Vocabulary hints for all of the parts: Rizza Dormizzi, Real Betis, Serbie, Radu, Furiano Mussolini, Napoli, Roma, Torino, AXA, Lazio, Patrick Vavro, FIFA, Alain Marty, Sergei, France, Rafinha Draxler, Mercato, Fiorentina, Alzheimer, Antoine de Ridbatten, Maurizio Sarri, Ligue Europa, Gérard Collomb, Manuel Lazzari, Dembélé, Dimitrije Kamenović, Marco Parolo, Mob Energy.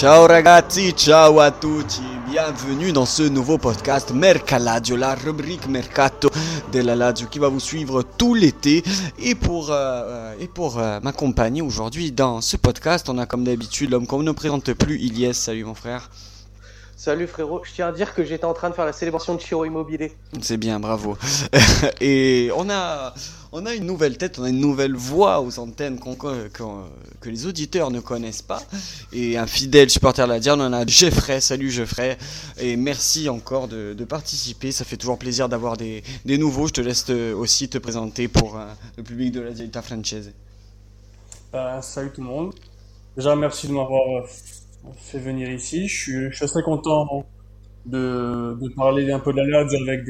Ciao ragazzi, ciao a tutti, bienvenue dans ce nouveau podcast Mercalazio, la rubrique mercato della Lazio qui va vous suivre tout l'été. Et pour m'accompagner aujourd'hui dans ce podcast, on a comme d'habitude l'homme qu'on ne présente plus, Iliès. Salut mon frère. Salut frérot, je tiens à dire que j'étais en train de faire la célébration de Chiro Immobilier. C'est bien, bravo. Et on a une nouvelle tête, on a une nouvelle voix aux antennes que les auditeurs ne connaissent pas. Et un fidèle supporter de la Diane, on a Geoffrey. Salut Geoffrey. Et merci encore de participer, ça fait toujours plaisir d'avoir des nouveaux. Je te laisse aussi te présenter pour le public de la Dialita Francese. Salut tout le monde. Déjà merci de m'avoir fait venir ici. Je suis assez content de parler un peu de la Lazio avec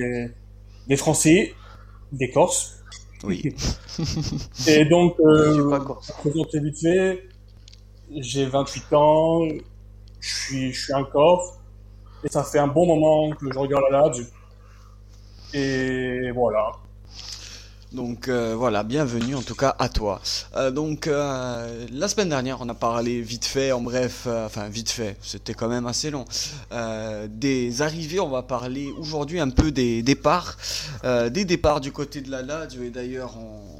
des Français, des Corses. Oui. Et donc, je me présente vite fait. J'ai 28 ans, je suis un Corse, et ça fait un bon moment que je regarde la Lazio. Et voilà. Donc voilà, bienvenue en tout cas à toi. Donc la semaine dernière, on a parlé vite fait, en bref, c'était quand même assez long. Des arrivées, on va parler aujourd'hui un peu des départs du côté de la Lazio. Et d'ailleurs,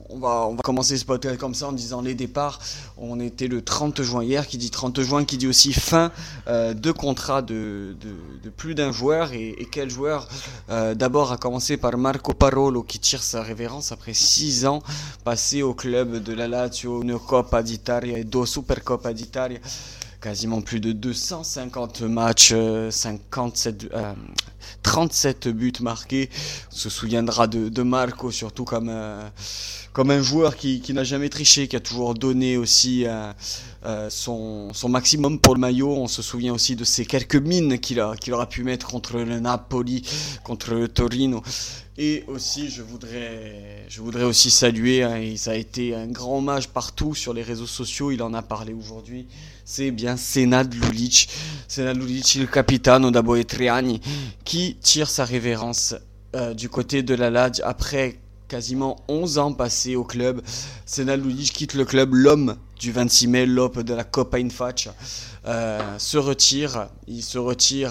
on va commencer ce podcast comme ça en disant les départs. On était le 30 juin hier, qui dit 30 juin, qui dit aussi fin de contrat de plus d'un joueur. Et quel joueur d'abord, à commencer par Marco Parolo qui tire sa révérence après 6 ans passés au club de la Lazio, une Coppa d'Italia et deux Supercoppa d'Italia. Quasiment plus de 250 matchs, 37 buts marqués. On se souviendra de Marco, surtout comme un joueur qui n'a jamais triché, qui a toujours donné aussi son maximum pour le maillot. On se souvient aussi de ces quelques mines qu'il aura pu mettre contre le Napoli, contre le Torino. Et aussi, je voudrais aussi saluer, et ça a été un grand hommage partout sur les réseaux sociaux, il en a parlé aujourd'hui, c'est bien Senad Lulic. Senad Lulic, il capitano da Boetriani, qui tire sa révérence du côté de la Lazio après quasiment 11 ans passés au club. Senad Lulic quitte le club, l'homme du 26 mai, l'aube de la Copa Infacia, se retire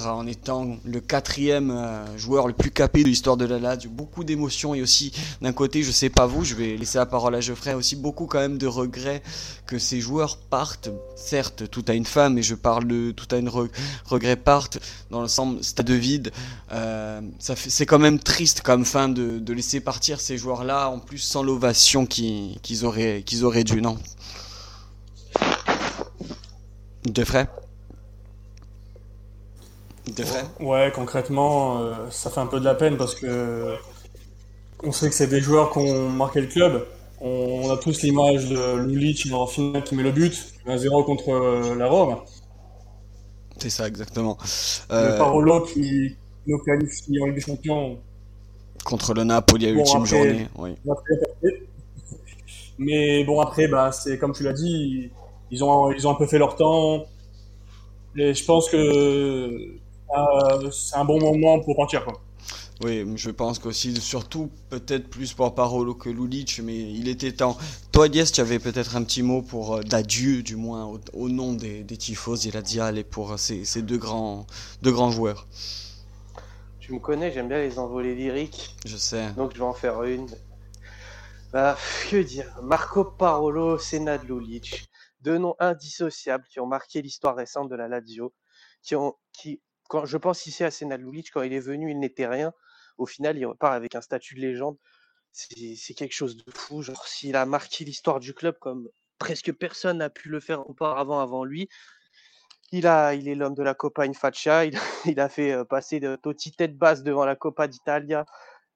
en étant le 4e joueur le plus capé de l'histoire de la Lazio. Beaucoup d'émotions et aussi d'un côté, je sais pas vous, je vais laisser la parole à Geoffrey, aussi beaucoup quand même de regrets que ces joueurs partent. Certes, tout à une fin, mais je parle de tout à une regret partent dans l'ensemble stade vide. C'est quand même triste comme fin de laisser partir ces joueurs-là, en plus sans l'ovation qu'ils auraient dû, non? De frais. Ouais, concrètement, ça fait un peu de la peine parce que on sait que c'est des joueurs qui ont marqué le club. On a tous l'image de Lulic en finale qui met le but, 1-0 contre la Rome. C'est ça, exactement. Le Parolo qui nous qualifie en Ligue des Champions contre le Napoli à l'ultime journée. Oui. Mais bon, après, c'est comme tu l'as dit. Ils ont un peu fait leur temps. Et je pense que c'est un bon moment pour partir, quoi. Oui, je pense qu'aussi, surtout peut-être plus pour Parolo que Lulic, mais il était temps. Toi, Diaz, tu avais peut-être un petit mot pour d'adieu, du moins, au nom des Tifosi et la Dial et pour ces deux grands joueurs. Tu me connais, j'aime bien les envolées lyriques. Je sais. Donc, je vais en faire une. Que dire ? Marco Parolo, Senad Lulic. Deux noms indissociables qui ont marqué l'histoire récente de la Lazio. Quand je pense ici à Senad Lulic, quand il est venu, il n'était rien. Au final, il repart avec un statut de légende. C'est quelque chose de fou. Genre, s'il a marqué l'histoire du club comme presque personne n'a pu le faire auparavant avant lui, il est l'homme de la Coppa Infacia. Il a fait passer de Totti tête basse devant la Coppa d'Italia.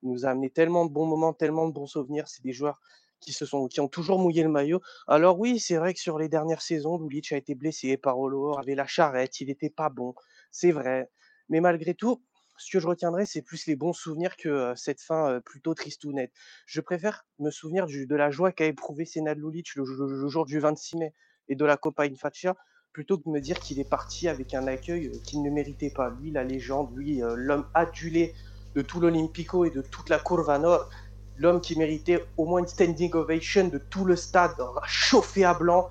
Il nous a amené tellement de bons moments, tellement de bons souvenirs. C'est des joueurs qui ont toujours mouillé le maillot. Alors oui, c'est vrai que sur les dernières saisons, Lulic a été blessé, Parolo avait la charrette, il n'était pas bon, c'est vrai. Mais malgré tout, ce que je retiendrai, c'est plus les bons souvenirs que cette fin plutôt tristounette. Je préfère me souvenir de la joie qu'a éprouvé Senad Lulic le jour du 26 mai et de la Coppa Infacia, plutôt que de me dire qu'il est parti avec un accueil qu'il ne méritait pas. Lui, la légende, lui, l'homme adulé de tout l'Olympico et de toute la Curva Nord, l'homme qui méritait au moins une standing ovation de tout le stade, chauffé à blanc.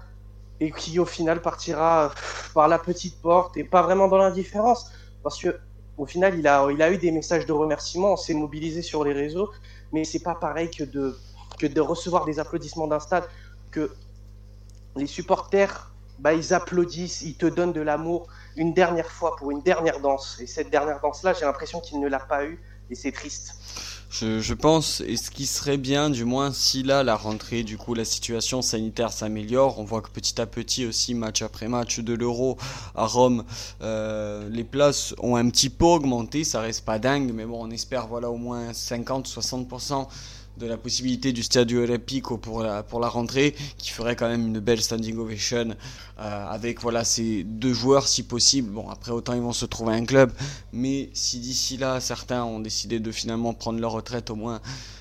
et qui au final partira par la petite porte et pas vraiment dans l'indifférence, parce que au final il a eu des messages de remerciements, on s'est mobilisé sur les réseaux, mais c'est pas pareil que de recevoir des applaudissements d'un stade, que les supporters ils applaudissent, ils te donnent de l'amour une dernière fois pour une dernière danse, et cette dernière danse là j'ai l'impression qu'il ne l'a pas eu et c'est triste. Je pense, et ce qui serait bien, du moins, si là, la rentrée, du coup, la situation sanitaire s'améliore, on voit que petit à petit aussi, match après match de l'Euro à Rome, les places ont un petit peu augmenté, ça reste pas dingue, mais bon, on espère, voilà, au moins 50-60% de la possibilité du stade Olympico pour la rentrée, qui ferait quand même une belle standing ovation avec voilà ces deux joueurs si possible. Bon, après autant ils vont se trouver un club, mais si d'ici là certains ont décidé de finalement prendre leur retraite, au moins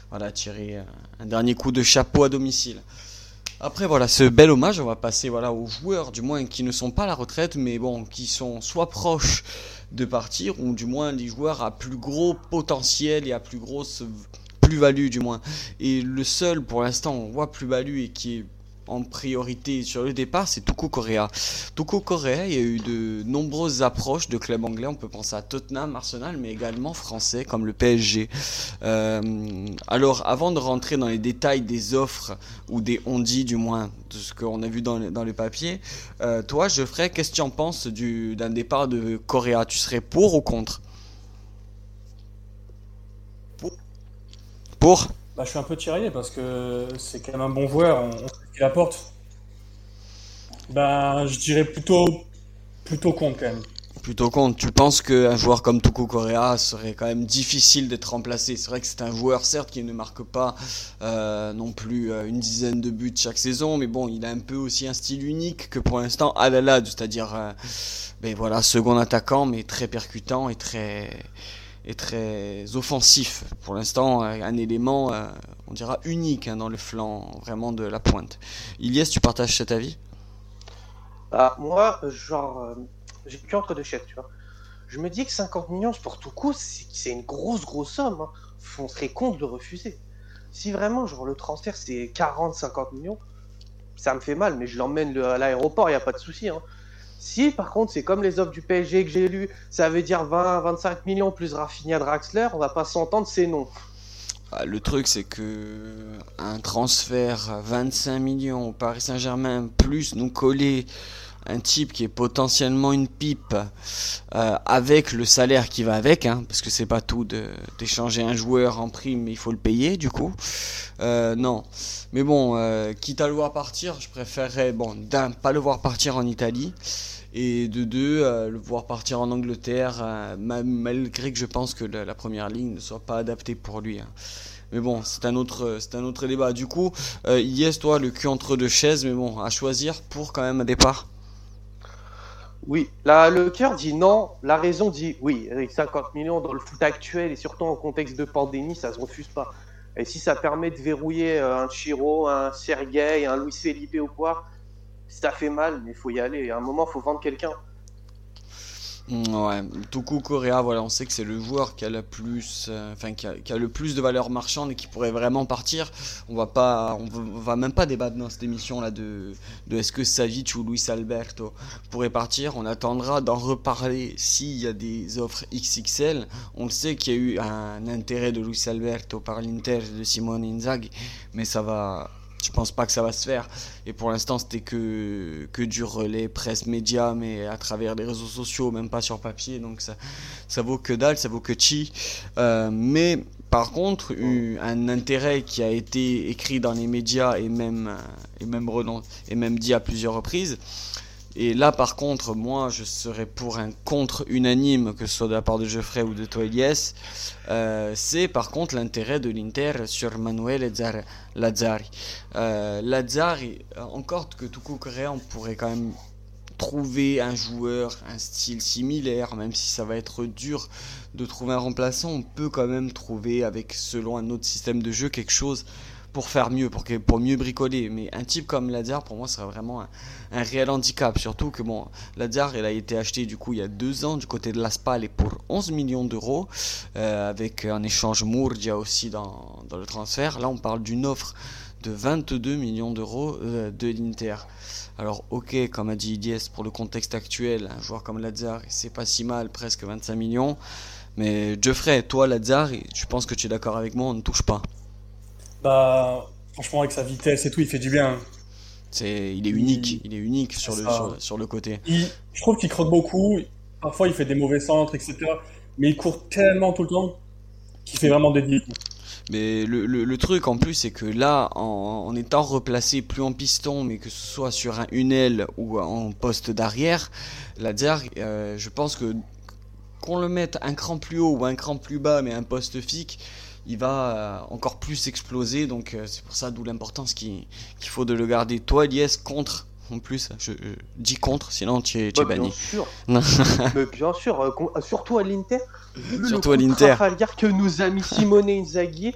voilà tirer un dernier coup de chapeau à domicile. Après voilà ce bel hommage, on va passer voilà aux joueurs du moins qui ne sont pas à la retraite, mais bon qui sont soit proches de partir ou du moins les joueurs à plus gros potentiel et à plus grosse plus-value du moins, et le seul pour l'instant on voit plus-value et qui est en priorité sur le départ, c'est Tucu Correa. Tucu Correa, il y a eu de nombreuses approches de clubs anglais, on peut penser à Tottenham, Arsenal, mais également français comme le PSG. Alors avant de rentrer dans les détails des offres ou des on-dit du moins, de ce qu'on a vu dans les papiers, toi Geoffrey, qu'est-ce que tu en penses d'un départ de Correa ? Tu serais pour ou contre ? Pour je suis un peu tiraillé parce que c'est quand même un bon joueur, on sait ce qu'il apporte. Je dirais plutôt contre quand même. Plutôt contre. Tu penses qu'un joueur comme Tucu Correa serait quand même difficile d'être remplacé? C'est vrai que c'est un joueur certes qui ne marque pas non plus une dizaine de buts chaque saison, mais bon, il a un peu aussi un style unique que pour l'instant Alalad, c'est-à-dire second attaquant mais très percutant et très offensif. Pour l'instant, un élément, on dira, unique dans le flanc vraiment de la pointe. Iliès, tu partages cet avis ? Moi, j'ai plus entre deux chefs, tu vois. Je me dis que 50 millions pour Tucu, c'est une grosse somme. Hein. On serait contre de refuser. Si vraiment, le transfert, c'est 40-50 millions, ça me fait mal, mais je l'emmène à l'aéroport, il n'y a pas de souci, hein. Si, par contre, c'est comme les offres du PSG que j'ai lues, ça veut dire 20-25 millions plus Rafinha, Draxler, on va pas s'entendre, c'est non. Le truc, c'est que un transfert à 25 millions au Paris Saint-Germain, plus nous coller un type qui est potentiellement une pipe, avec le salaire qui va avec, hein, parce que c'est pas tout d'échanger un joueur en prime, il faut le payer du coup. Non, mais bon, quitte à le voir partir, je préférerais, d'un, pas le voir partir en Italie, et de deux, le voir partir en Angleterre, malgré que je pense que la première ligne ne soit pas adaptée pour lui. Hein. Mais bon, c'est un autre débat. Du coup, Yes, toi, le cul entre deux chaises, mais bon, à choisir pour quand même un départ. Oui, là, le cœur dit non, la raison dit oui. Avec 50 millions dans le foot actuel, et surtout en contexte de pandémie, ça se refuse pas. Et si ça permet de verrouiller un Chiro, un Sergei, un Luis Felipe au poire, ça fait mal, mais il faut y aller. À un moment, il faut vendre quelqu'un. Ouais, Tucu Correa, voilà, on sait que c'est le joueur qui a le plus de valeur marchande et qui pourrait vraiment partir. On va même pas débattre dans cette émission là de est-ce que Savic ou Luis Alberto pourrait partir. On attendra d'en reparler s'il y a des offres XXL. On le sait qu'il y a eu un intérêt de Luis Alberto par l'Inter de Simone Inzaghi, mais je pense pas que ça va se faire, et pour l'instant c'était que du relais presse média, mais à travers les réseaux sociaux, même pas sur papier, donc ça vaut que dalle, ça vaut que chi. Mais par contre un intérêt qui a été écrit dans les médias et même dit à plusieurs reprises. Et là par contre, moi je serais pour un contre unanime, que ce soit de la part de Geoffrey ou de toi Iliès, c'est par contre l'intérêt de l'Inter sur Manuel Lazzari. Lazzari, encore que Tucu Correa, on pourrait quand même trouver un joueur, un style similaire, même si ça va être dur de trouver un remplaçant, on peut quand même trouver, avec selon un autre système de jeu, quelque chose pour faire mieux, pour mieux bricoler. Mais un type comme Lazare, pour moi, serait vraiment un réel handicap. Surtout que Lazare, elle a été achetée du coup il y a 2 ans du côté de l'Aspal et pour 11 millions d'euros, avec un échange Mourdia aussi dans le transfert. Là, on parle d'une offre de 22 millions d'euros de l'Inter. Alors ok, comme a dit Iliès, pour le contexte actuel, un joueur comme Lazzari, c'est pas si mal, presque 25 millions. Mais Geoffrey, toi Lazzari, je pense que tu es d'accord avec moi, on ne touche pas. Bah franchement, avec sa vitesse et tout, il fait du bien. Il est unique sur le côté. Je trouve qu'il crotte beaucoup, parfois il fait des mauvais centres, etc. Mais il court tellement tout le temps qu'il fait vraiment des délices. Mais le truc en plus, c'est que là, en étant replacé plus en piston, mais que ce soit sur une aile ou en poste d'arrière, Lazzari, je pense que qu'on le mette un cran plus haut ou un cran plus bas, mais un poste fixe, il va encore plus exploser. Donc c'est pour ça, d'où l'importance qu'il faut de le garder. Toi, Iliès, contre, en plus, je dis contre, sinon tu es banni. Bien sûr, mais bien sûr, surtout à l'Inter. Surtout à l'Inter. Trafalgar que nos amis Simone Inzaghi,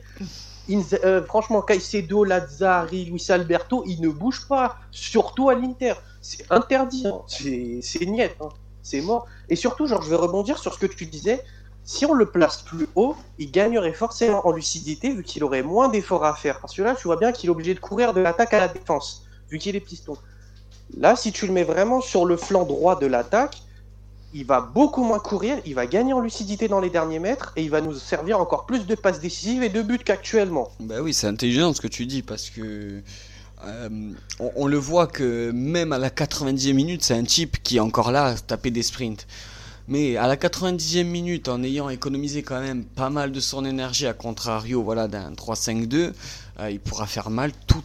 franchement, Caicedo, Lazzari, Luis Alberto, ils ne bougent pas. Surtout à l'Inter. C'est interdit, hein. C'est niet, hein. C'est mort. Et surtout, genre, je vais rebondir sur ce que tu disais. Si on le place plus haut, il gagnerait forcément en lucidité vu qu'il aurait moins d'efforts à faire. Parce que là, tu vois bien qu'il est obligé de courir de l'attaque à la défense, vu qu'il est piston. Là, si tu le mets vraiment sur le flanc droit de l'attaque, il va beaucoup moins courir, il va gagner en lucidité dans les derniers mètres et il va nous servir encore plus de passes décisives et de buts qu'actuellement. Bah oui, c'est intelligent ce que tu dis parce que... on le voit que même à la 90e minute, c'est un type qui est encore là à taper des sprints. Mais à la 90e minute, en ayant économisé quand même pas mal de son énergie, à contrario voilà, d'un 3-5-2, il pourra faire mal tout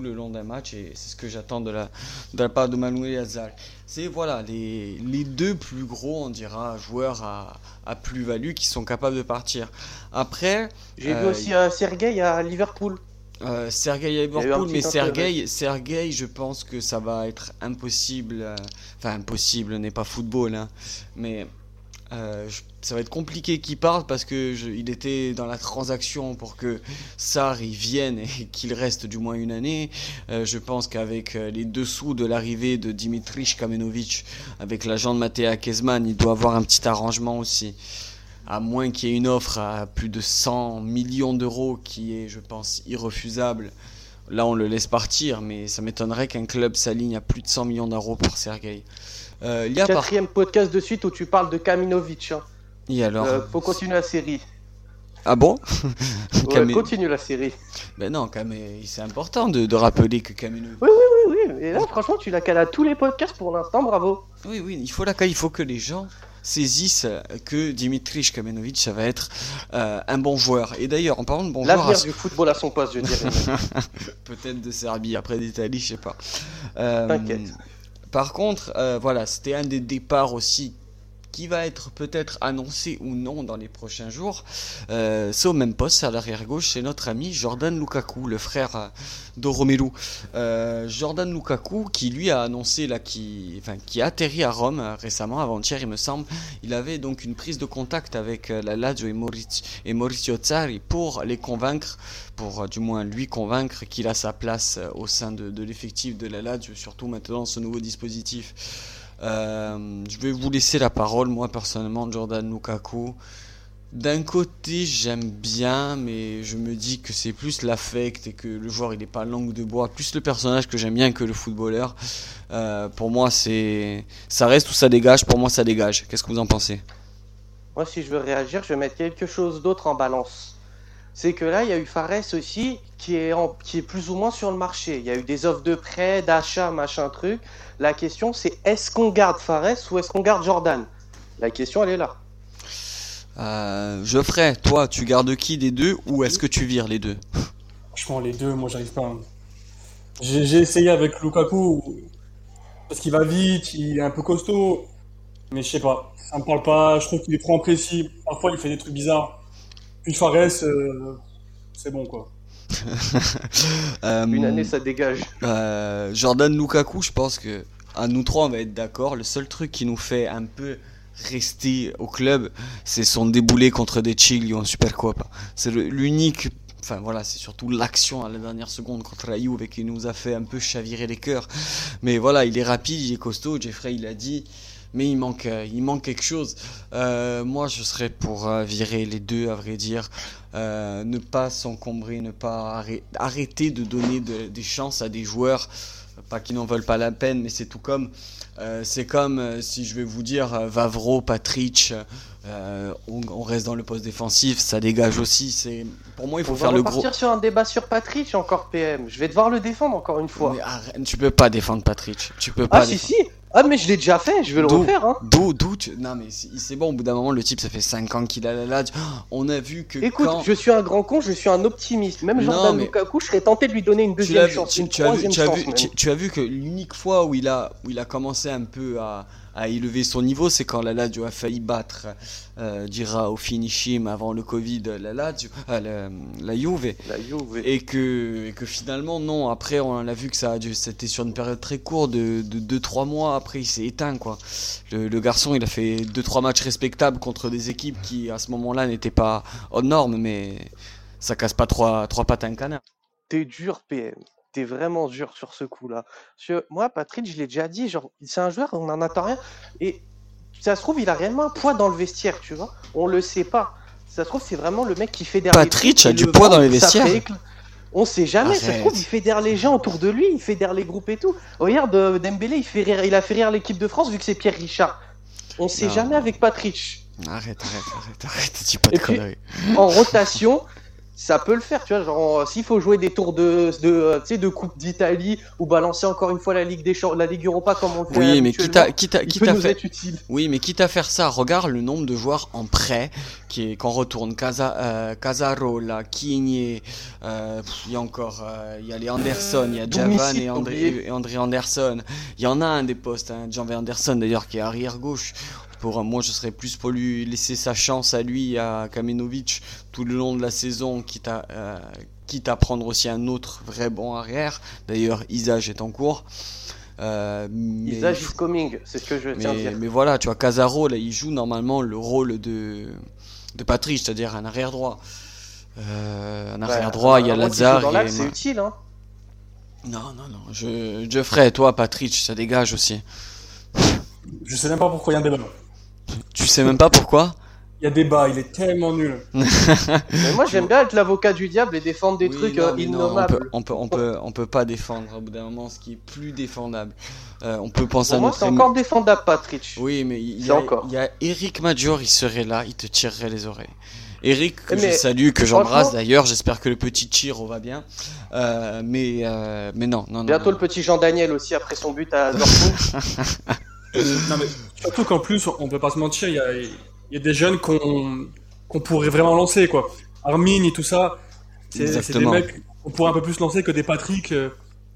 le long d'un match. Et c'est ce que j'attends de la part de Manuel Lazzari. C'est voilà, les deux plus gros, on dira, joueurs à plus-value qui sont capables de partir. Après, j'ai vu aussi Sergei à Liverpool. Sergei à Liverpool, mais Sergei, je pense que ça va être impossible. Enfin, impossible n'est pas football, hein. Mais ça va être compliqué qu'il parte parce que il était dans la transaction pour que Sarri vienne et qu'il reste du moins une année. Je pense qu'avec les dessous de l'arrivée de Dimitrije Kamenović, avec l'agent de Mattea Kezman, il doit avoir un petit arrangement aussi. À moins qu'il y ait une offre à plus de 100 millions d'euros qui est, je pense, irrefusable. Là, on le laisse partir, mais ça m'étonnerait qu'un club s'aligne à plus de 100 millions d'euros pour Sergei. Quatrième podcast de suite où tu parles de Kamenović. Hein. Et alors faut continuer la série. Ah bon? Continue la série. Ben non, c'est important de rappeler que Kamenović... Oui. Et là, franchement, tu la cales à tous les podcasts pour l'instant, bravo. Oui, il faut la cale, il faut que les gens... saisissent que Dimitrije Kamenović, ça va être un bon joueur. Et d'ailleurs, en parlant de bon joueur... L'avenir du football à son poste, je dirais. Peut-être de Serbie, après d'Italie, je sais pas. T'inquiète. Par contre, voilà, c'était un des départs aussi qui va être peut-être annoncé ou non dans les prochains jours. C'est au même poste, à l'arrière-gauche, c'est notre ami Jordan Lukaku, le frère de Romelu. Jordan Lukaku qui lui a annoncé, qui a atterri à Rome récemment, avant-hier il me semble. Il avait donc une prise de contact avec la Lazio et Maurizio Sarri pour les convaincre, pour du moins lui convaincre qu'il a sa place au sein de l'effectif de la Lazio, surtout maintenant ce nouveau dispositif. Je vais vous laisser la parole. Moi personnellement, Jordan Lukaku, d'un côté j'aime bien, mais je me dis que c'est plus l'affect et que le joueur il n'est pas langue de bois, plus le personnage que j'aime bien que le footballeur. Pour moi ça reste ou ça dégage. Pour moi ça dégage. Qu'est-ce que vous en pensez? Moi si je veux réagir, je vais mettre quelque chose d'autre en balance. C'est que là il y a eu Fares aussi qui est plus ou moins sur le marché. Il y a eu des offres de prêt, d'achat, machin truc. La question, c'est est-ce qu'on garde Fares ou est-ce qu'on garde Jordan ? La question, elle est là. Geoffrey, toi, tu gardes qui des deux ou est-ce que tu vires les deux ? Franchement, les deux, moi, j'arrive pas. J'ai essayé avec Lukaku parce qu'il va vite, il est un peu costaud, mais je sais pas, ça me parle pas. Je trouve qu'il est trop imprécis. Parfois, il fait des trucs bizarres. Puis Fares, c'est bon, quoi. Une année ça dégage. Jordan Lukaku, je pense que à nous trois on va être d'accord. Le seul truc qui nous fait un peu rester au club, c'est son déboulé contre des Chili en Supercopa. C'est l'unique. Enfin voilà, c'est surtout l'action à la dernière seconde contre la Juve qui nous a fait un peu chavirer les cœurs. Mais voilà, il est rapide, il est costaud. Geoffrey il a dit. mais il manque quelque chose. Moi, je serais pour virer les deux, à vrai dire. Ne pas s'encombrer, ne pas arrêter de donner des chances à des joueurs, pas qu'ils n'en veulent pas la peine, mais c'est tout comme... si je vais vous dire Vavro, Patrick, on reste dans le poste défensif, ça dégage aussi. C'est pour moi, il faut faire le gros. On va repartir sur un débat sur Patrick encore, PM. Je vais devoir le défendre encore une fois. Mais arrête, tu peux pas défendre Patrick. Tu peux pas. Ah défendre. Si. Ah mais je l'ai déjà fait. Je vais le refaire. Hein. Non mais c'est bon. Au bout d'un moment, le type, ça fait 5 ans qu'il a la lade. On a vu que. Écoute, je suis un grand con, je suis un optimiste. Même Jordan Lukaku, je serais tenté de lui donner une deuxième chance. Tu as vu que l'unique fois où il a commencé un peu à élever son niveau, c'est quand la Lazio a failli battre Dira au finishim avant le Covid la Juve. Et que finalement non, après on l'a vu que c'était sur une période très courte de 2-3 mois, après il s'est éteint quoi. Le garçon, il a fait 2-3 matchs respectables contre des équipes qui à ce moment-là n'étaient pas aux normes, mais ça casse pas trois pattes à un canard. T'es dur PM. T'es vraiment dur sur ce coup-là. Moi, Patrick, je l'ai déjà dit, genre, c'est un joueur, on n'en attend rien. Et ça se trouve, il a réellement un poids dans le vestiaire, tu vois. On le sait pas. Ça se trouve, c'est vraiment le mec qui fédère les gens. Patrick a du poids dans les vestiaires. On sait jamais. Arrête. Ça se trouve, il fédère les gens autour de lui, il fédère les groupes et tout. Regarde, Dembélé, il a fait rire l'équipe de France vu que c'est Pierre Richard. On sait jamais avec Patrick. Arrête, dis pas de conneries. En rotation... ça peut le faire, tu vois, genre s'il faut jouer des tours de Coupe d'Italie ou balancer encore une fois la Ligue Europa comme on le fait. Oui, mais quitte à faire Oui, mais quitte à faire ça, regarde le nombre de joueurs en prêt qu'on retourne, Casarola, Kiné, il y a encore il y a les Anderson, il y a Javan et André Anderson. Il y en a un des postes, Javan Anderson d'ailleurs qui est arrière gauche. Moi, je serais plus pour lui laisser sa chance à lui, à Kamenović, tout le long de la saison, quitte à prendre aussi un autre vrai bon arrière. D'ailleurs, Isage est en cours. Isage is coming, c'est ce que je tiens à dire. Mais voilà, tu vois, Casaro, là, il joue normalement le rôle de Patrick, c'est-à-dire un arrière-droit. Il y a Lazzari. C'est utile, hein. Non. Geoffrey, toi, Patrick, ça dégage aussi. Je sais même pas pourquoi il y a un débat. Tu sais même pas pourquoi ? Il y a débat, il est tellement nul. Mais moi j'aime bien être l'avocat du diable et défendre des trucs innommables. On peut pas défendre au bout d'un moment ce qui est plus défendable. On peut penser à moi c'est encore défendable, Patrick. Oui, mais il y a Eric Major, il serait là, il te tirerait les oreilles. Eric, que je salue, que j'embrasse d'ailleurs, j'espère que le petit Chiro va bien. Mais non. Bientôt le petit Jean Daniel aussi après son but à Dortmund. Non, mais surtout qu'en plus, on peut pas se mentir, il y a des jeunes qu'on pourrait vraiment lancer, quoi. Armini, tout ça, c'est des mecs qu'on pourrait un peu plus lancer que des Patrick,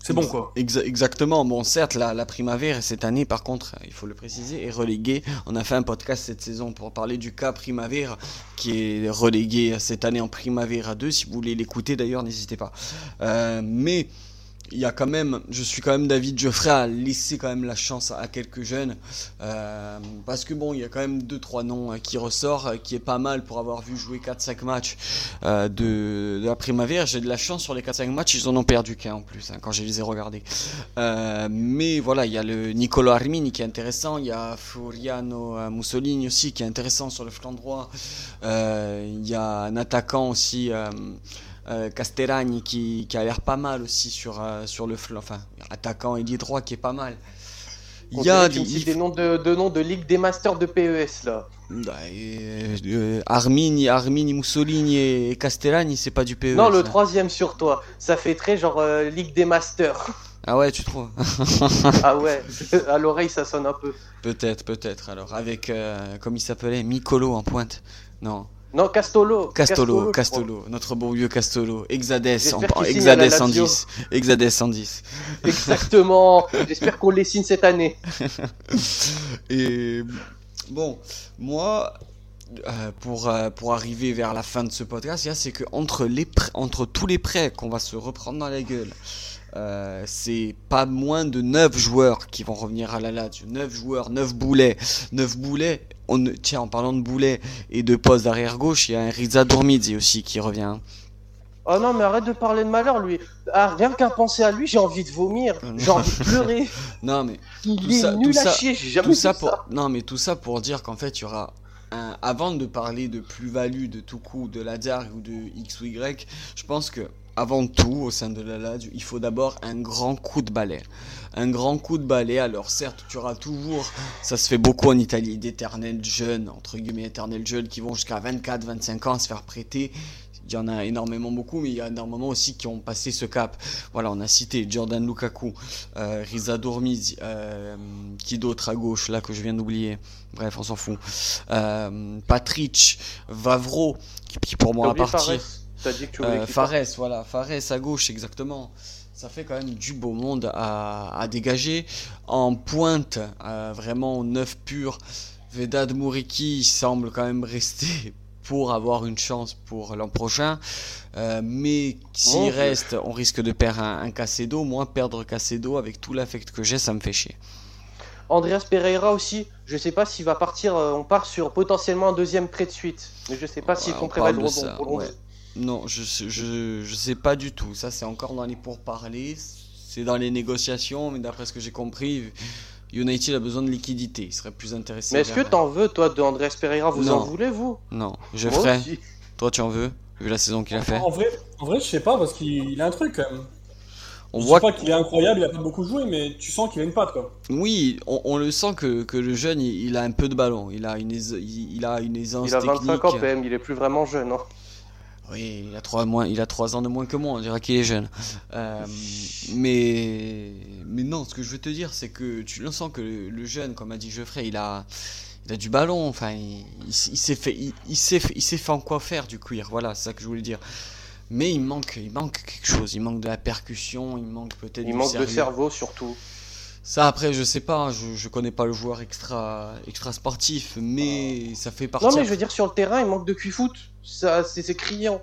c'est bon, quoi. Exactement, bon, certes, la Primavera cette année, par contre, il faut le préciser, est reléguée. On a fait un podcast cette saison pour parler du cas Primavera, qui est relégué cette année en Primavera 2, si vous voulez l'écouter d'ailleurs, n'hésitez pas. Mais... je suis quand même David Geoffrey à laisser quand même la chance à quelques jeunes parce que bon, il y a quand même 2-3 noms qui ressortent, qui est pas mal pour avoir vu jouer 4-5 matchs de la Primavera. J'ai de la chance sur les 4-5 matchs, ils en ont perdu qu'un en plus quand je les ai regardés. Mais voilà, il y a le Niccolo Armini qui est intéressant, il y a Furiano Mussolini aussi qui est intéressant sur le flanc droit, il y a un attaquant aussi... Castellani qui a l'air pas mal aussi sur le flanc, enfin attaquant ailier droit qui est pas mal. Il y a des noms de Ligue des Masters de PES là. Armini, Mussolini et Castellani, c'est pas du PES. Non, le troisième sur toi, ça fait très genre Ligue des Masters. Ah ouais, tu trouves? Ah ouais, à l'oreille ça sonne un peu. Peut-être. Alors avec comme il s'appelait Nicolo en pointe. Non, Castolo, notre bon vieux Castolo, Hexadès 110, Hexadès 110. Exactement, j'espère qu'on les signe cette année. Et bon, moi, pour arriver vers la fin de ce podcast, c'est que entre tous les prêts qu'on va se reprendre dans la gueule, c'est pas moins de 9 joueurs qui vont revenir à la Lazio. 9 joueurs, 9 boulets. En parlant de boulets et de poste d'arrière gauche, il y a un Rizza Dormizzi aussi qui revient. Oh non, mais arrête de parler de malheur, lui. Ah, rien qu'à penser à lui, j'ai envie de vomir, j'ai envie de pleurer. Non, mais il est nul à chier, j'ai jamais vu ça. Non, mais tout ça pour dire qu'en fait, il y aura... avant de parler de plus-value, de tout coup, de Lazzari ou de X ou Y, je pense que avant tout, au sein de la Lazio, il faut d'abord un grand coup de balai. Un grand coup de balai, alors certes, tu auras toujours, ça se fait beaucoup en Italie, d'éternels jeunes, entre guillemets éternels jeunes, qui vont jusqu'à 24, 25 ans à se faire prêter. Il y en a énormément beaucoup, mais il y a énormément aussi qui ont passé ce cap. Voilà, on a cité Jordan Lukaku, Risa Dormiz, qui d'autre à gauche, là, que je viens d'oublier. Bref, on s'en fout. Patrick Vavro, qui pour moi à partir... Fares, voilà, Fares à gauche, exactement. Ça fait quand même du beau monde à dégager. En pointe, vraiment neuf pur, Vedat Muriqi semble quand même rester... pour avoir une chance pour l'an prochain, mais s'il reste, on risque de perdre un Caicedo. Moi, perdre Caicedo avec tout l'affect que j'ai, ça me fait chier. Andreas Pereira aussi, je sais pas s'il va partir, on part sur potentiellement un deuxième prêt de suite, mais je sais pas s'il compte préparer le rebond. Ouais. Non, je sais pas du tout, ça c'est encore dans les pourparlers, c'est dans les négociations, mais d'après ce que j'ai compris... United a besoin de liquidité, il serait plus intéressé. Mais est-ce que t'en veux, toi, de Andrés Pereira? Vous en voulez, vous? Non, Geoffrey, toi, tu en veux, vu la saison qu'il a fait? En vrai, je sais pas, parce qu'il a un truc, quand même. On voit pas qu'il est incroyable, il a pas beaucoup joué, mais tu sens qu'il a une patte, quoi. Oui, on le sent que le jeune, il a un peu de ballon, il a une aisance technique. Il a 25 ans, quand même, il est plus vraiment jeune, hein. Oui, il a 3 ans de moins que moi, on dirait qu'il est jeune. Mais non, ce que je veux te dire, c'est que tu le sens que le jeune, comme a dit Geoffrey, il a du ballon, enfin, il s'est fait en quoi faire du cuir, voilà, c'est ça que je voulais dire. Mais il manque quelque chose, il manque de la percussion, il manque peut-être du cerveau. Il manque de cerveau surtout. Ça après je sais pas, je connais pas le joueur extra sportif, mais ça fait partie. Non mais je veux dire sur le terrain il manque de QuiFoot, ça c'est criant.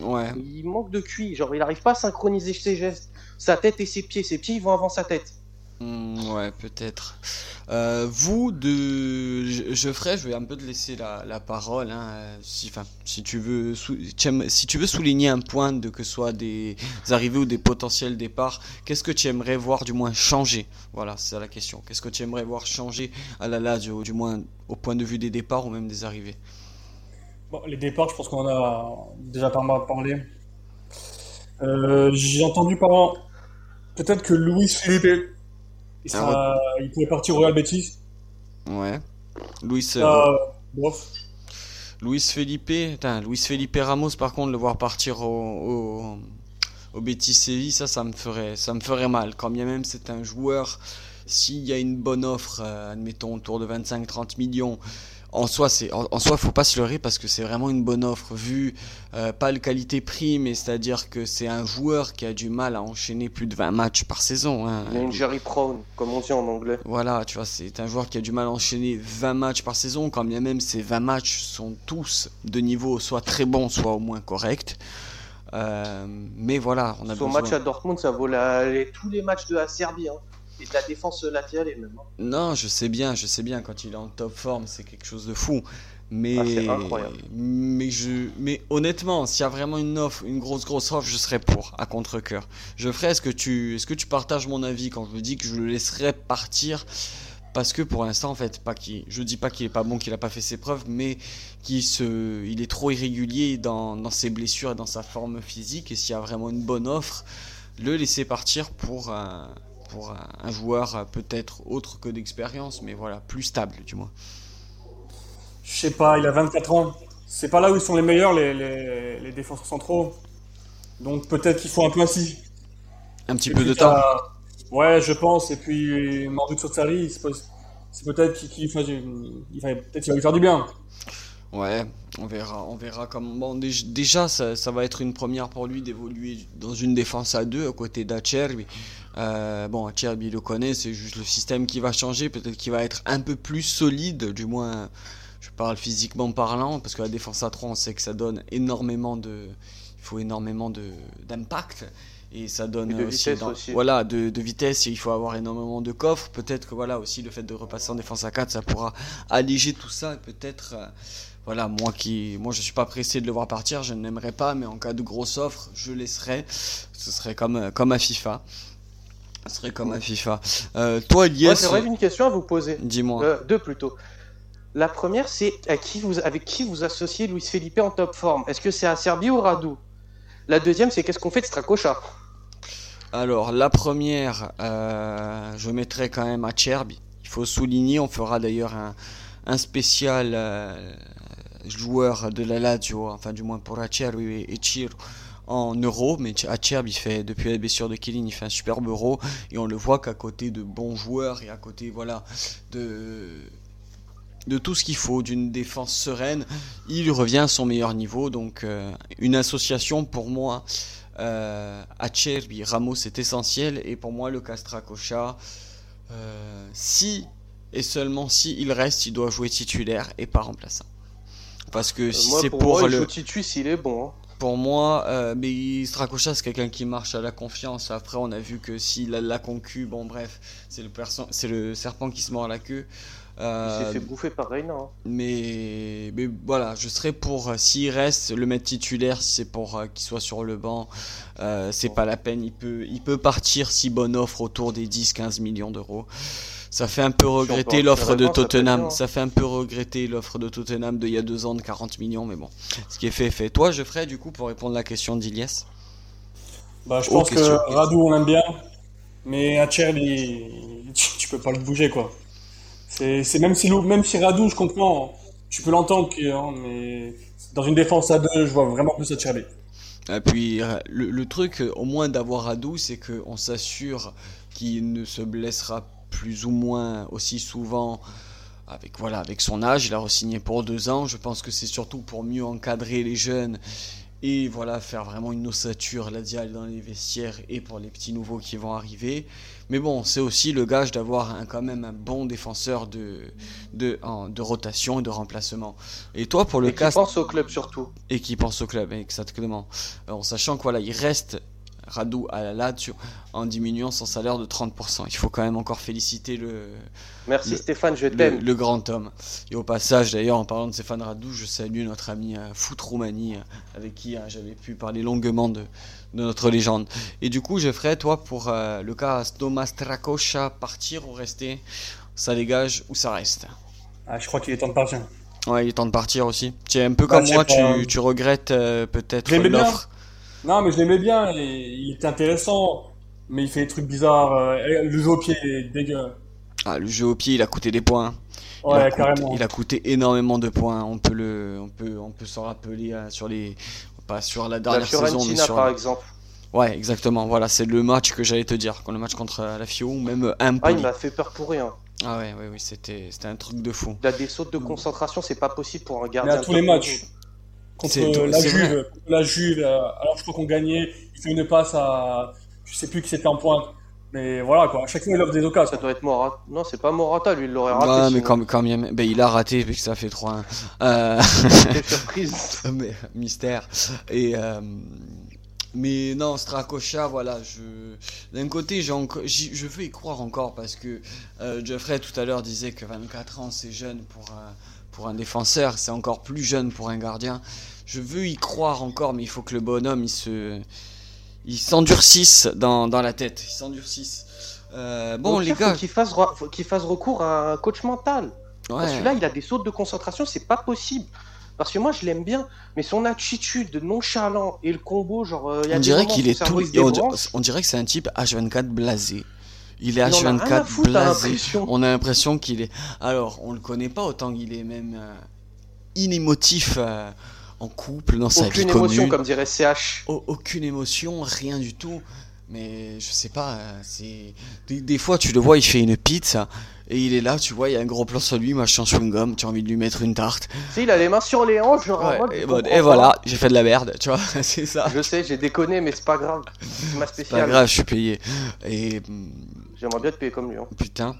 Ouais. Il manque de QI, genre il arrive pas à synchroniser ses gestes, sa tête et ses pieds ils vont avant sa tête. Ouais peut-être. Vous de Geoffrey, je vais un peu te laisser la parole, hein, si tu veux souligner un point de que ce soit des arrivées ou des potentiels départs, qu'est-ce que tu aimerais voir du moins changer? Voilà, c'est la question. Qu'est-ce que tu aimerais voir changer à la Lazio, du moins au point de vue des départs ou même des arrivées? Bon, les départs, je pense qu'on en a déjà pas mal parlé. J'ai entendu parler peut-être que Luis Felipe il pouvait partir au Real Betis. Ouais. Luis Felipe Ramos, par contre, le voir partir au Betis Séville, ça me ferait mal. Quand bien même c'est un joueur, s'il y a une bonne offre, admettons autour de 25-30 millions. En soi, faut pas se leurrer parce que c'est vraiment une bonne offre vu pas le qualité-prix, mais c'est-à-dire que c'est un joueur qui a du mal à enchaîner plus de 20 matchs par saison. Hein. Il a une injury prone, comme on dit en anglais. Voilà, tu vois, c'est un joueur qui a du mal à enchaîner 20 matchs par saison, quand bien même ces 20 matchs sont tous de niveau soit très bon, soit au moins correct. Mais voilà, on a besoin. Son match à Dortmund, ça vaut tous les matchs de la Serbie. Hein. Et de la défense latérale même. Non, je sais bien, quand il est en top forme, c'est quelque chose de fou. Mais c'est incroyable. Mais honnêtement, s'il y a vraiment une offre, une grosse offre, je serais pour, à contre-cœur. Geoffrey, est-ce que tu partages mon avis quand je me dis que je le laisserais partir? Parce que pour l'instant, en fait, je dis pas qu'il est pas bon, qu'il a pas fait ses preuves, mais il est trop irrégulier dans ses blessures et dans sa forme physique. Et s'il y a vraiment une bonne offre, le laisser partir pour un joueur peut-être autre que d'expérience, mais voilà, plus stable, du moins. Je sais pas, il a 24 ans. C'est pas là où ils sont les meilleurs, les défenseurs centraux. Donc peut-être qu'il faut un peu assis. Un petit peu de temps. Ouais, je pense. Et puis Maurizio Sarri, c'est peut-être qu'il va lui faire du bien. Ouais, on verra comment. Bon, déjà, ça va être une première pour lui d'évoluer dans une défense à deux, à côté d'Acerbi. Acerbi, il le connaît, c'est juste le système qui va changer. Peut-être qu'il va être un peu plus solide, du moins, je parle physiquement parlant, parce que la défense à 3, on sait que ça donne énormément d'impact. Et ça donne et aussi. Voilà, de vitesse, et il faut avoir énormément de coffre. Peut-être que voilà aussi le fait de repasser en défense à 4, ça pourra alléger tout ça et peut-être Voilà, moi je suis pas pressé de le voir partir, je ne l'aimerais pas, mais en cas de grosse offre, je laisserais. Ce serait comme à FIFA. Ce serait comme à FIFA. Toi, Iliès... J'aurais une question à vous poser. Dis-moi. Deux plutôt. La première, c'est avec qui vous associez Luis Felipe en top forme? Est-ce que c'est Acerbi ou Radu? La deuxième, c'est qu'est-ce qu'on fait de Strakosha? Alors, la première, je mettrai quand même Acerbi. Il faut souligner, on fera d'ailleurs un spécial joueur de la Lazio, enfin du moins pour Acerbi et Ciro en euro, mais Acerbi fait depuis la blessure de Killing, il fait un superbe euro et on le voit qu'à côté de bons joueurs et à côté voilà de tout ce qu'il faut, d'une défense sereine, il revient à son meilleur niveau. Donc une association pour moi, Acerbi, Ramos est essentiel, et pour moi le cas Strakosha, si et seulement si il reste, il doit jouer titulaire et pas remplaçant. Parce que si moi, c'est pour moi, le titu s'il est bon. Hein. Pour moi, mais Strakosha c'est quelqu'un qui marche à la confiance. Après on a vu que s'il a la concu, bon bref, c'est le serpent qui se mord la queue. Il s'est fait bouffer par Reina. Hein. Mais voilà, je serais pour, s'il reste, le mettre titulaire, si c'est pour qu'il soit sur le banc. C'est pas la peine, il peut partir si bonne offre autour des 10-15 millions d'euros. Ça fait un peu regretter l'offre de Tottenham. Ça fait un peu regretter l'offre de Tottenham d'il y a 2 ans de 40 millions, mais bon, ce qui est fait est fait. Toi, Geoffrey, du coup, pour répondre à la question d'Iliès. Je pense que Radu, on l'aime bien, mais Acerbi, tu peux pas le bouger, quoi. C'est même si Radu, je comprends, tu peux l'entendre, mais dans une défense à deux, je vois vraiment plus Acerbi. Et puis le truc, au moins d'avoir Radu, c'est qu'on s'assure qu'il ne se blessera plus ou moins aussi souvent avec son âge. Il a re-signé pour 2 ans. Je pense que c'est surtout pour mieux encadrer les jeunes et voilà, faire vraiment une ossature ladiale dans les vestiaires et pour les petits nouveaux qui vont arriver. Mais bon, c'est aussi le gage d'avoir quand même un bon défenseur de rotation et de remplacement. Et toi, pour le cas... Et qui pense au club surtout. Et qui pense au club, exactement. En sachant qu'il reste Radu à la Lazio en diminuant son salaire de 30%. Il faut quand même encore féliciter Merci Stéphane, je t'aime. Le grand homme. Et au passage, d'ailleurs, en parlant de Stéphane Radu, je salue notre ami Foot Roumanie, avec qui j'avais pu parler longuement de notre légende. Et du coup, Geoffrey, toi, pour le cas Thomas Strakosha, partir ou rester, ça dégage ou ça reste? Je crois qu'il est temps de partir. Ouais, il est temps de partir aussi. Tu es un peu comme moi, tu regrettes peut-être l'offre. Non, mais je l'aimais bien, il était intéressant, mais il fait des trucs bizarres. Le jeu au pied est dégueu. Ah, le jeu au pied, il a coûté des points. Ouais, carrément. Il a coûté énormément de points. On peut s'en rappeler pas sur la dernière saison, mais sur par exemple. Ouais, exactement. Voilà, c'est le match que j'allais te dire, quand le match contre la Fio, ou même Impoli. Ah, il m'a fait peur pour rien. Ah ouais, oui, c'était un truc de fou. Il a des sautes de concentration, c'est pas possible pour un gardien. Il a tous les matchs. Contre la Juve, alors je crois qu'on gagnait, il fait une passe à... Je sais plus qui c'était en pointe, mais voilà quoi, à chaque fois il offre des occasions. Ça doit être Morata, non c'est pas Morata, lui il l'aurait raté. Ouais, mais quand même, il a raté vu que ça fait 3-1. Quelle surprise. Mais, mystère. Et... Mais non, Strakosha, voilà, d'un côté, je veux y croire encore parce que Geoffrey tout à l'heure disait que 24 ans c'est jeune pour un défenseur, c'est encore plus jeune pour un gardien. Je veux y croire encore, mais il faut que le bonhomme il s'endurcisse dans la tête. Il s'endurcisse. Bon, les gars, faut qu'il fasse recours à un coach mental. Ouais. Parce que là, il a des sautes de concentration, c'est pas possible. Parce que moi, je l'aime bien, mais son attitude de nonchalant et le combo, genre, il y a on des dirait qu'il est tout. On dirait que c'est un type H24 blasé. Il est H24 blasé. On a l'impression qu'il est... Alors, on le connaît pas autant qu'il est même inémotif en couple, dans sa vie commune. Aucune émotion, comme dirait CH. Aucune émotion, rien du tout. Mais je sais pas, c'est... Des fois, tu le vois, il fait une pizza... Et il est là, tu vois, il y a un gros plan sur lui, machin chewing-gum, tu as envie de lui mettre une tarte. Si, il a les mains sur les hanches, genre en mode... Et voilà, j'ai fait de la merde, tu vois, c'est ça. Je sais, j'ai déconné, mais c'est pas grave, c'est ma spéciale. C'est pas grave, je suis payé. Et... J'aimerais bien te payer comme lui. Hein. Putain.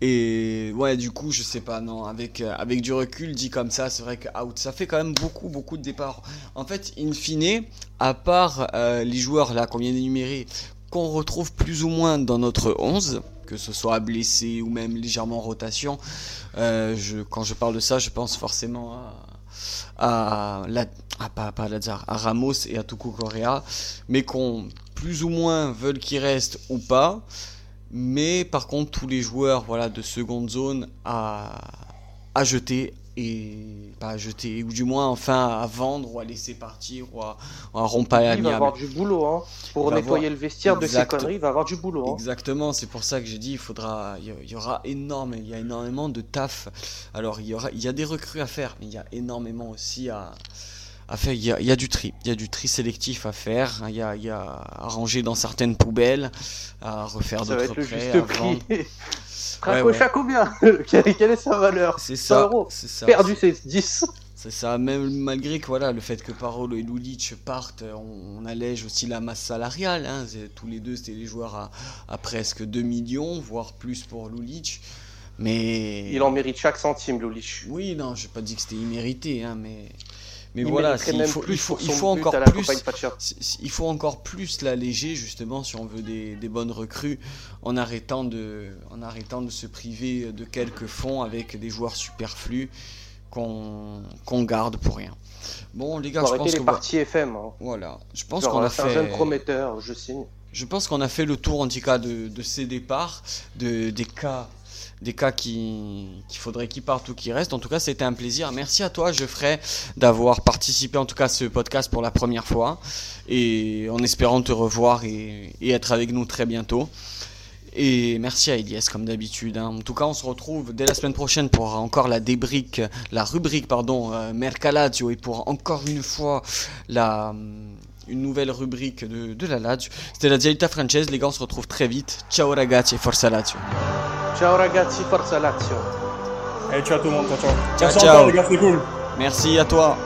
Et ouais, du coup, je sais pas, non, avec du recul, dit comme ça, c'est vrai que ça fait quand même beaucoup, beaucoup de départs. En fait, in fine, à part les joueurs, là, qu'on vient d'énumérer, qu'on retrouve plus ou moins dans notre 11... que ce soit blessé ou même légèrement en rotation, quand je parle de ça, je pense forcément à Ramos et à Tucu Correa, mais qu'on plus ou moins veulent qu'ils restent ou pas. Mais par contre, tous les joueurs de seconde zone à jeter, et pas à jeter, ou du moins enfin à vendre ou à laisser partir ou à rompre à l'amiable. Il va avoir du boulot pour nettoyer le vestiaire de ces conneries, il va avoir du boulot. Exactement, c'est pour ça que j'ai dit il y a énormément de taf. Alors il y a des recrues à faire, mais il y a énormément aussi à faire. Il y a du tri, sélectif à faire, il y a à ranger dans certaines poubelles, à refaire ça d'autres prêts, à vendre. Strakosha, combien ? Quelle est sa valeur ? C'est ça, 100 euros. C'est ça, perdu, c'est 10. C'est ça, même malgré que, le fait que Parolo et Lulic partent, on allège aussi la masse salariale. Tous les deux, c'était des joueurs à presque 2 millions, voire plus pour Lulic. Mais... il en mérite chaque centime, Lulic. Oui, non, je n'ai pas dit que c'était immérité, mais... mais il il faut encore plus l'alléger, justement, si on veut des bonnes recrues, en arrêtant de se priver de quelques fonds avec des joueurs superflus qu'on garde pour rien. Bon, les gars, je pense que parties FM. Voilà, je pense qu'on a fait un jeune prometteur, je signe. Je pense qu'on a fait le tour en tout cas de ces départs, des cas qu'il faudrait qu'ils partent ou qu'ils restent. En tout cas, c'était un plaisir. Merci à toi, Geoffrey, d'avoir participé en tout cas à ce podcast pour la première fois, et en espérant te revoir et être avec nous très bientôt. Et merci à Iliès comme d'habitude. En tout cas, on se retrouve dès la semaine prochaine pour encore la rubrique Mercalazio, et pour encore une fois une nouvelle rubrique de la Lazio. C'était la Dialita Française. Les gars, on se retrouve très vite. Ciao ragazzi, forza Lazio. Ciao ragazzi, forza Lazio. Allez, ciao tout le monde, ciao. Ciao, merci à toi.